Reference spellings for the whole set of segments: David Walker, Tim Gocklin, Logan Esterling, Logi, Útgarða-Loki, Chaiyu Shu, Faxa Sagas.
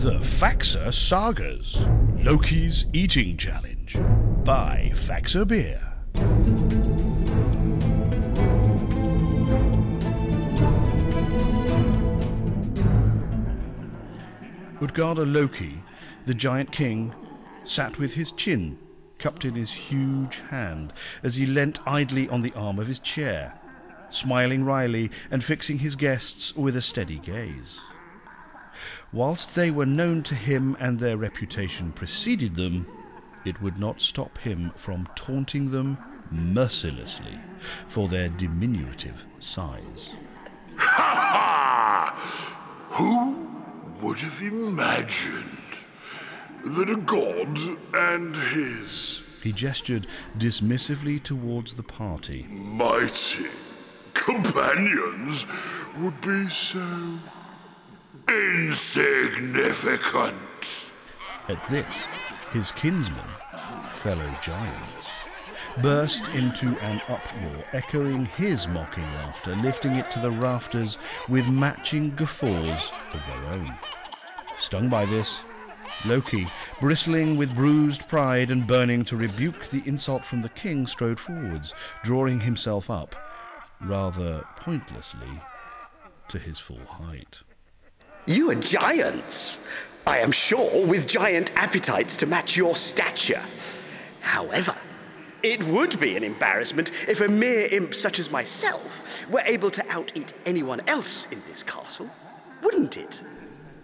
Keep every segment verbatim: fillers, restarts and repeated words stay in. The Faxa Sagas, Loki's Eating Challenge, by Faxa Beer. Útgarða-Loki, the giant king, sat with his chin cupped in his huge hand as he leant idly on the arm of his chair, smiling wryly and fixing his guests with a steady gaze. Whilst they were known to him and their reputation preceded them, it would not stop him from taunting them mercilessly for their diminutive size. Ha ha! Who would have imagined that a god and his... He gestured dismissively towards the party. Mighty companions would be so... insignificant. At this, his kinsmen, fellow giants, burst into an uproar, echoing his mocking laughter, lifting it to the rafters with matching guffaws of their own. Stung by this, Loki, bristling with bruised pride and burning to rebuke the insult from the king, strode forwards, drawing himself up, rather pointlessly, to his full height. You are giants, I am sure, with giant appetites to match your stature. However, it would be an embarrassment if a mere imp such as myself were able to out-eat anyone else in this castle, wouldn't it?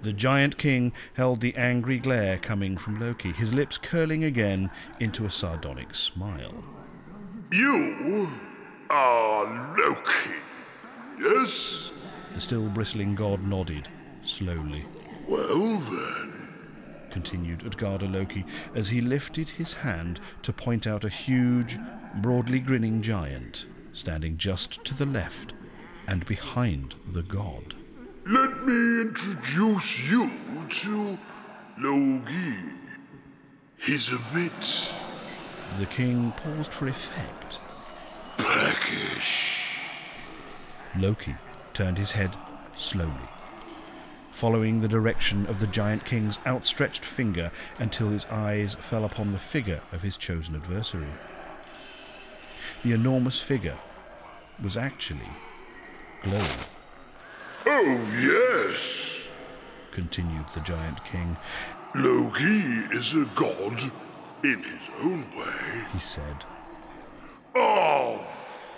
The giant king held the angry glare coming from Loki, his lips curling again into a sardonic smile. You are Loki, yes? The still bristling god nodded. Slowly. Well then, continued Útgarða-Loki as he lifted his hand to point out a huge, broadly grinning giant standing just to the left and behind the god. Let me introduce you to Logi. He's a bit... The king paused for effect. Peckish. Loki turned his head slowly, following the direction of the giant king's outstretched finger until his eyes fell upon the figure of his chosen adversary. The enormous figure was actually glowing. Oh, yes, continued the giant king. Loki is a god in his own way, he said. Oh,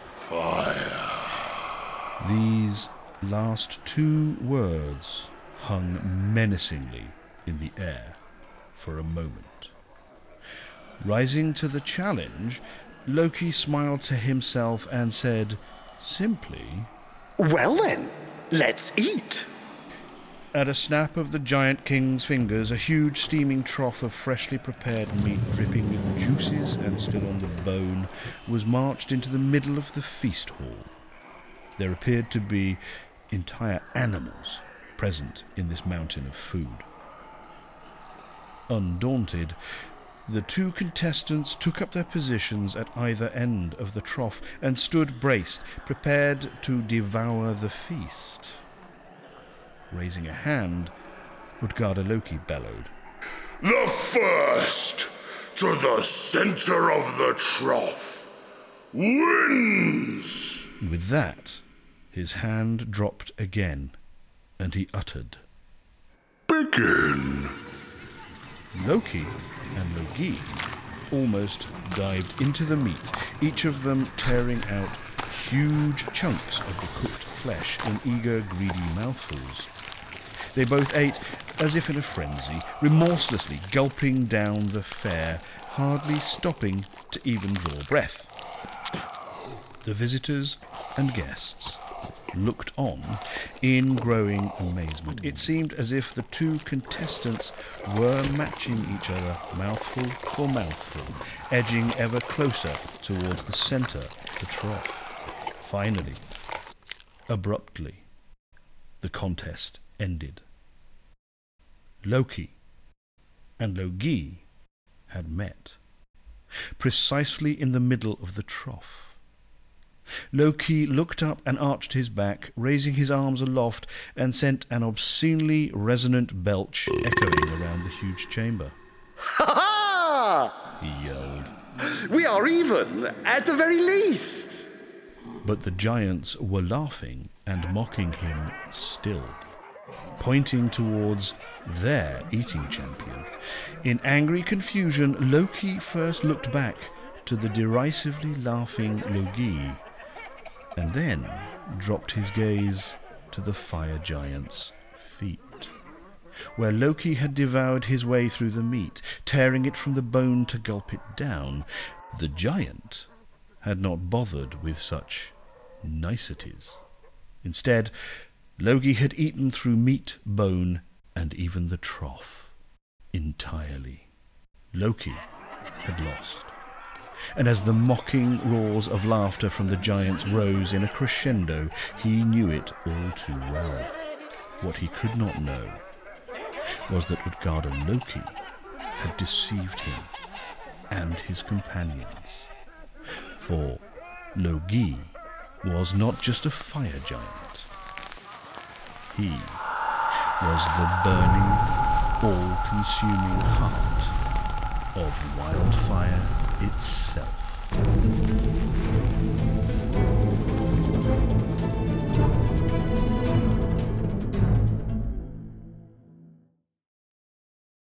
fire. These last two words hung menacingly in the air for a moment. Rising to the challenge, Loki smiled to himself and said, simply, Well then, let's eat! At a snap of the giant king's fingers, a huge steaming trough of freshly prepared meat, dripping with juices and still on the bone, was marched into the middle of the feast hall. There appeared to be entire animals present in this mountain of food. Undaunted, the two contestants took up their positions at either end of the trough and stood braced, prepared to devour the feast. Raising a hand, Útgarða-Loki bellowed, The first to the center of the trough wins! With that, his hand dropped again, and he uttered, Begin! Loki and Logi almost dived into the meat, each of them tearing out huge chunks of the cooked flesh in eager, greedy mouthfuls. They both ate as if in a frenzy, remorselessly gulping down the fare, hardly stopping to even draw breath. The visitors and guests looked on in growing amazement. It seemed as if the two contestants were matching each other mouthful for mouthful, edging ever closer towards the centre of the trough. Finally, abruptly, the contest ended. Loki and Logi had met, precisely in the middle of the trough. Loki looked up and arched his back, raising his arms aloft, and sent an obscenely resonant belch echoing around the huge chamber. Ha ha! He yelled. We are even, at the very least! But the giants were laughing and mocking him still, pointing towards their eating champion. In angry confusion, Loki first looked back to the derisively laughing Logi, and then dropped his gaze to the fire giant's feet, where Loki had devoured his way through the meat, tearing it from the bone to gulp it down. The giant had not bothered with such niceties. Instead, Logi had eaten through meat, bone, and even the trough entirely. Loki had lost. And as the mocking roars of laughter from the giants rose in a crescendo, he knew it all too well. What he could not know was that Útgarða-Loki had deceived him and his companions. For Logi was not just a fire giant. He was the burning, all-consuming heart of wildfire itself.